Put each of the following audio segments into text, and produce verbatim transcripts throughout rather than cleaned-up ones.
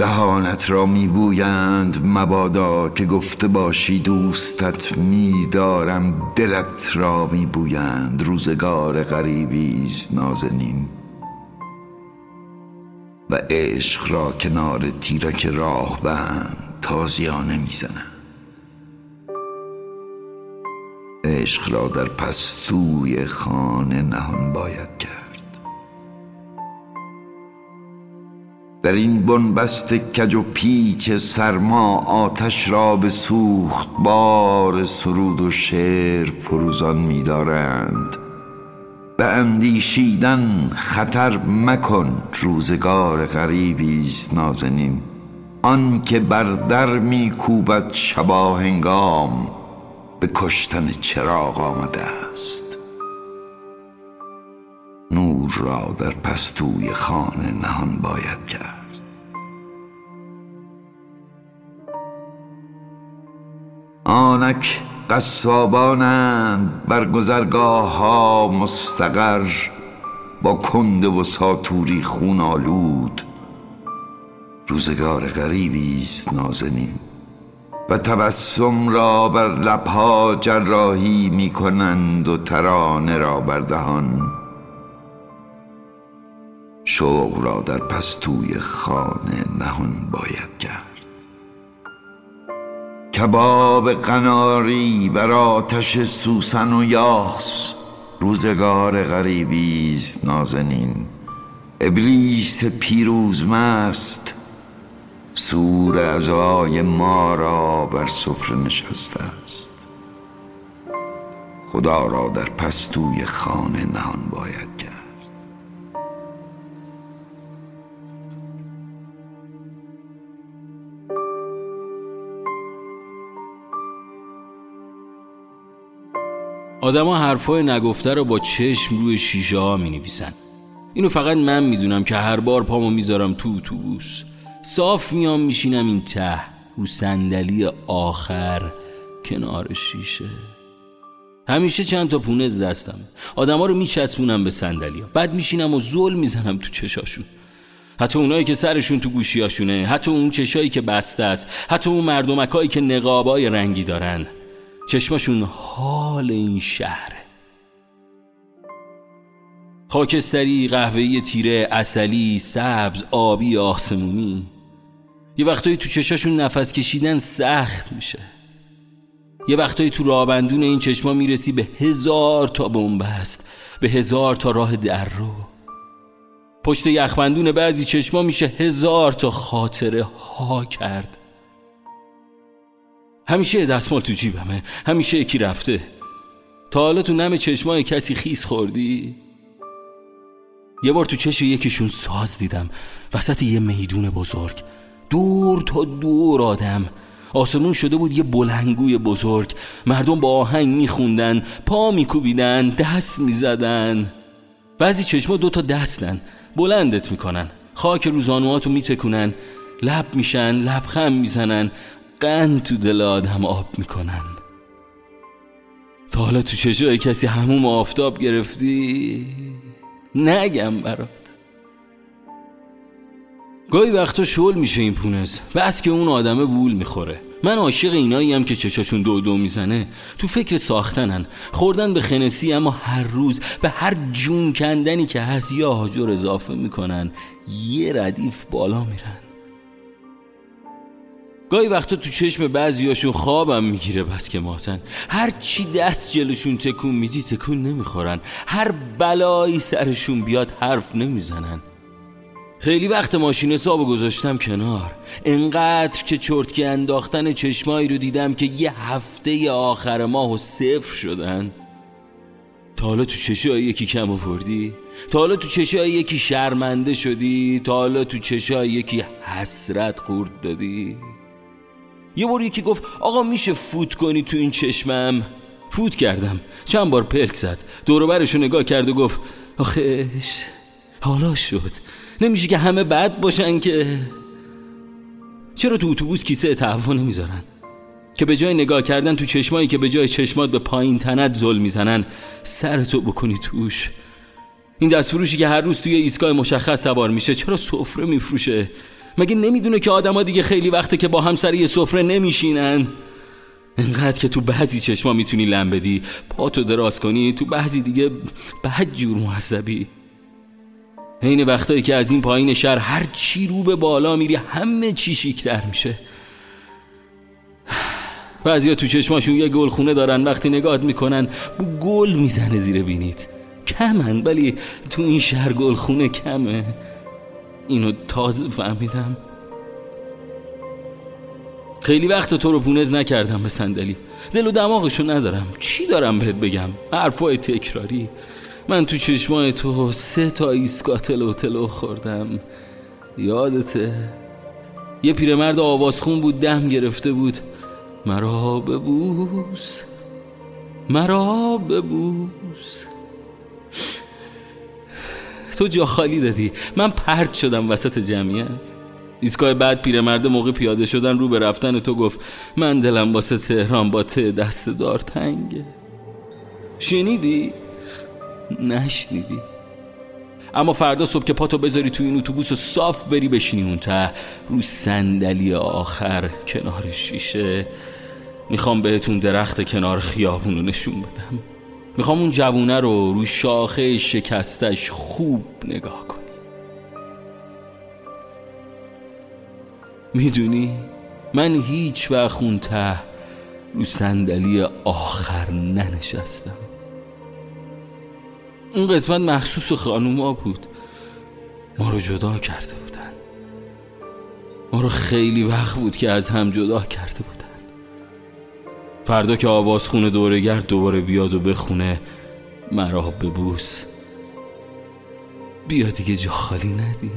دهانت را میگویند مبادا که گفته باشی دوستت میدارم، دلت را میبویند روزگار غریبی است نازنین، و عشق را کنار تیرک راه بند تازیانه میزنند، عشق را در پستوی خانه نهان باید کرد. در این بنبست کج و پیچ سرما آتش را به سوخت بار سرود و شعر پروزان می دارند. به اندیشیدن خطر مکن، روزگار غریبی است نازنین، آن که بر در می کوبد شباهنگام به کشتن چراغ آمده است. نور را در پستوی خانه نهان باید کرد. آنک قصابانند بر گذرگاه ها مستقر، با کنده و ساتوری خون آلود، روزگار غریبی است نازنین، و تبسم را بر لبها جراحی می کنند و ترانه را بر دهان. شوق را در پستوی خانه نهان باید کرد. کباب قناری بر آتش سوسن و یاس، روزگار غریبی است نازنین، ابلیس پیروز مست سور عزای ما را بر سفره نشسته است. خدا را در پستوی خانه نهان باید کرد. آدم ها حرفای نگفته رو با چشم روی شیشه ها می نویسن. اینو فقط من می دونم که هر بار پامو می زارم تو اتوبوس، صاف میام می شینم این ته رو صندلی آخر کنار شیشه. همیشه چند تا پونه از دستم، آدم ها رو می چسبونم به صندلی ها، بعد می شینم و زل می زنم تو چشاشون، حتی اونایی که سرشون تو گوشی هاشونه، حتی اون چشایی که بسته است، حتی اون مردمک هایی که نقابای رنگی دارن، چشمشون حال این شهره. خاکستری، قهوه‌ای تیره، عسلی، سبز، آبی، آسمونی. یه وقتایی تو چشمشون نفس کشیدن سخت میشه. یه وقتایی تو رابندون این چشما میرسی به هزار تا بن‌بست، به هزار تا راه دررو. پشت یخبندون بعضی چشما میشه هزار تا خاطره ها کرد. همیشه دستمال تو جیبمه، همیشه یکی رفته. تا حالا تو نم چشمای کسی خیس خوردی؟ یه بار تو چشم یکیشون ساز دیدم وسط یه میدون بزرگ، دور تا دور آدم، آسمون شده بود یه بلنگوی بزرگ، مردم با آهنگ میخوندن، پا میکوبیدن، دست میزدن. بعضی چشما دوتا دستن، بلندت میکنن، خاک روزانواتو میتکنن، لب میشن، لبخم میزنن، قند تو دل آدم آب میکنن. تا حالا تو چشای کسی هموم آفتاب گرفتی؟ نگم برات. گاهی وقتا شل میشه این پونز، بس که اون آدمه بول میخوره. من عاشق اینایی هم که چشاشون دو دو میزنه، تو فکر ساختنن، خوردن به خنسی، اما هر روز به هر جون کندنی که هست یا آجر اضافه میکنن، یه ردیف بالا میرن. گاهی وقتا تو چشم بعضیاشون خوابم میگیره، بس که ماتن، هر چی دست جلوشون تکون میدی تکون نمیخورن، هر بلایی سرشون بیاد حرف نمیزنن. خیلی وقت ماشین حسابو گذاشتم کنار، انقدر که چرتکه انداختن چشمایی رو دیدم که یه هفته آخر ماهو صفر شدن. تا حالا تو چشای یکی کم آوردی؟ تا حالا تو چشای یکی شرمنده شدی؟ تا حالا تو چشای یکی حسرت قورت دادی؟ یه بار یکی گفت آقا میشه فوت کنی تو این چشمم؟ فوت کردم، چند بار پلک زد، دور و برشو نگاه کرد و گفت آخش حالا شد، نمیشه که همه بد باشن که. چرا تو اتوبوس کیسه تعفن نمیذارن که به جای نگاه کردن تو چشمایی که به جای چشمات به پایین تنت زل میزنن، سرتو بکنی توش؟ این دستفروشی که هر روز توی ایستگاه مشخص سوار میشه چرا سفره میفروشه؟ مگه نمیدونه که آدما دیگه خیلی وقته که با هم سر یه سفره نمیشینن؟ انقدر که تو بعضی چشما میتونی لم بدی، پاتو دراز کنی، تو بعضی دیگه بد جور معذبی. این وقتایی که از این پایین شهر هر چی رو به بالا میری همه چی شیک‌تر میشه. بعضیا تو چشماشون یه گلخونه دارن، وقتی نگاهت میکنن بو گل میزنه زیر بینیت. کمن، ولی تو این شهر گلخونه کمه. اینو تازه فهمیدم. خیلی وقت تو رو پونز نکردم به صندلی، دل و دماغشو ندارم. چی دارم بهت بگم؟ حرفای تکراری. من تو چشمای تو سه تا ایسکا تلو تلو خوردم، یادته؟ یه پیرمرد آوازخون بود، دم گرفته بود، مرا ببوس مرا ببوس. تو جا خالی دادی، من پرت شدم وسط جمعیت. ایستگاه بعد پیرمرد موقع پیاده شدن رو به رفتن تو گفت من دلم واسه تهران با ته دست دار تنگه. شنیدی؟ نشنیدی. اما فردا صبح که پاتو بذاری تو این اتوبوس و صاف بری بشینی اون ته رو صندلی آخر کنار شیشه، میخوام بهتون درخت کنار خیابون رو نشون بدم. میخوام اون جوونه رو رو شاخه شکستش خوب نگاه کنی. میدونی من هیچ وقت اون ته رو صندلی آخر ننشستم. اون قسمت مخصوص خانوما بود. ما رو جدا کرده بودن، ما رو خیلی وقت بود که از هم جدا کرده بودن. فردا که آوازخون دورگرد دوباره بیاد و بخونه مرا ببوس، بیا دیگه جا خالی ندی.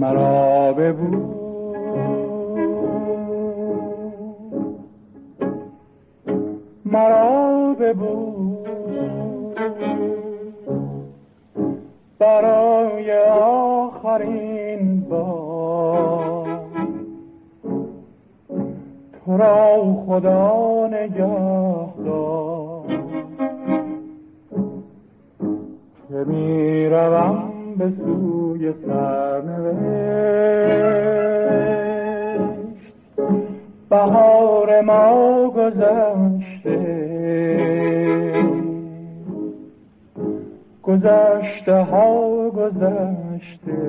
مرا ببوس مرا ببوس برای آخرین بار، تو را خدا نگاه دار که می روم به سوی سرنوشت. بهار ما گذشته، گذشته ها گذشته،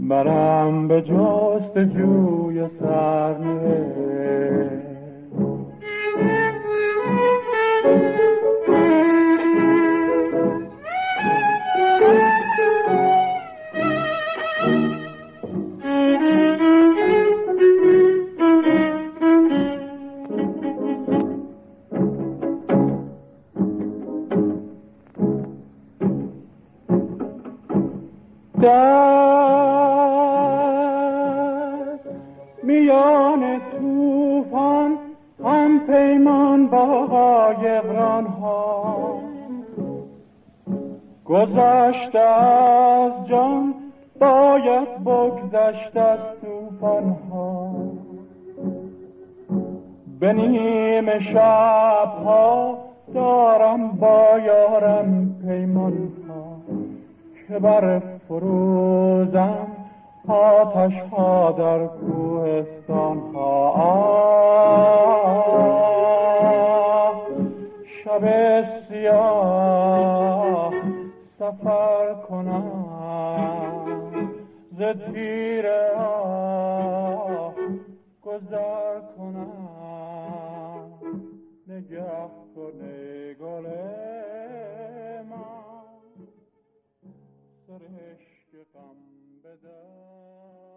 برم به جستجوی سرنوشت. در میان توفان هم پیمان با قایقران ها، گذشته از جان باید بگذشت از توفان ها. به نیم شب ها دارم با یارم پیمان ها، که بر فروزم آتش ها در کوهستان ها. آه شب سیاه سفر کنم تیره ها گذار کنم، نگه کنه گل من سر عشق غم بدم.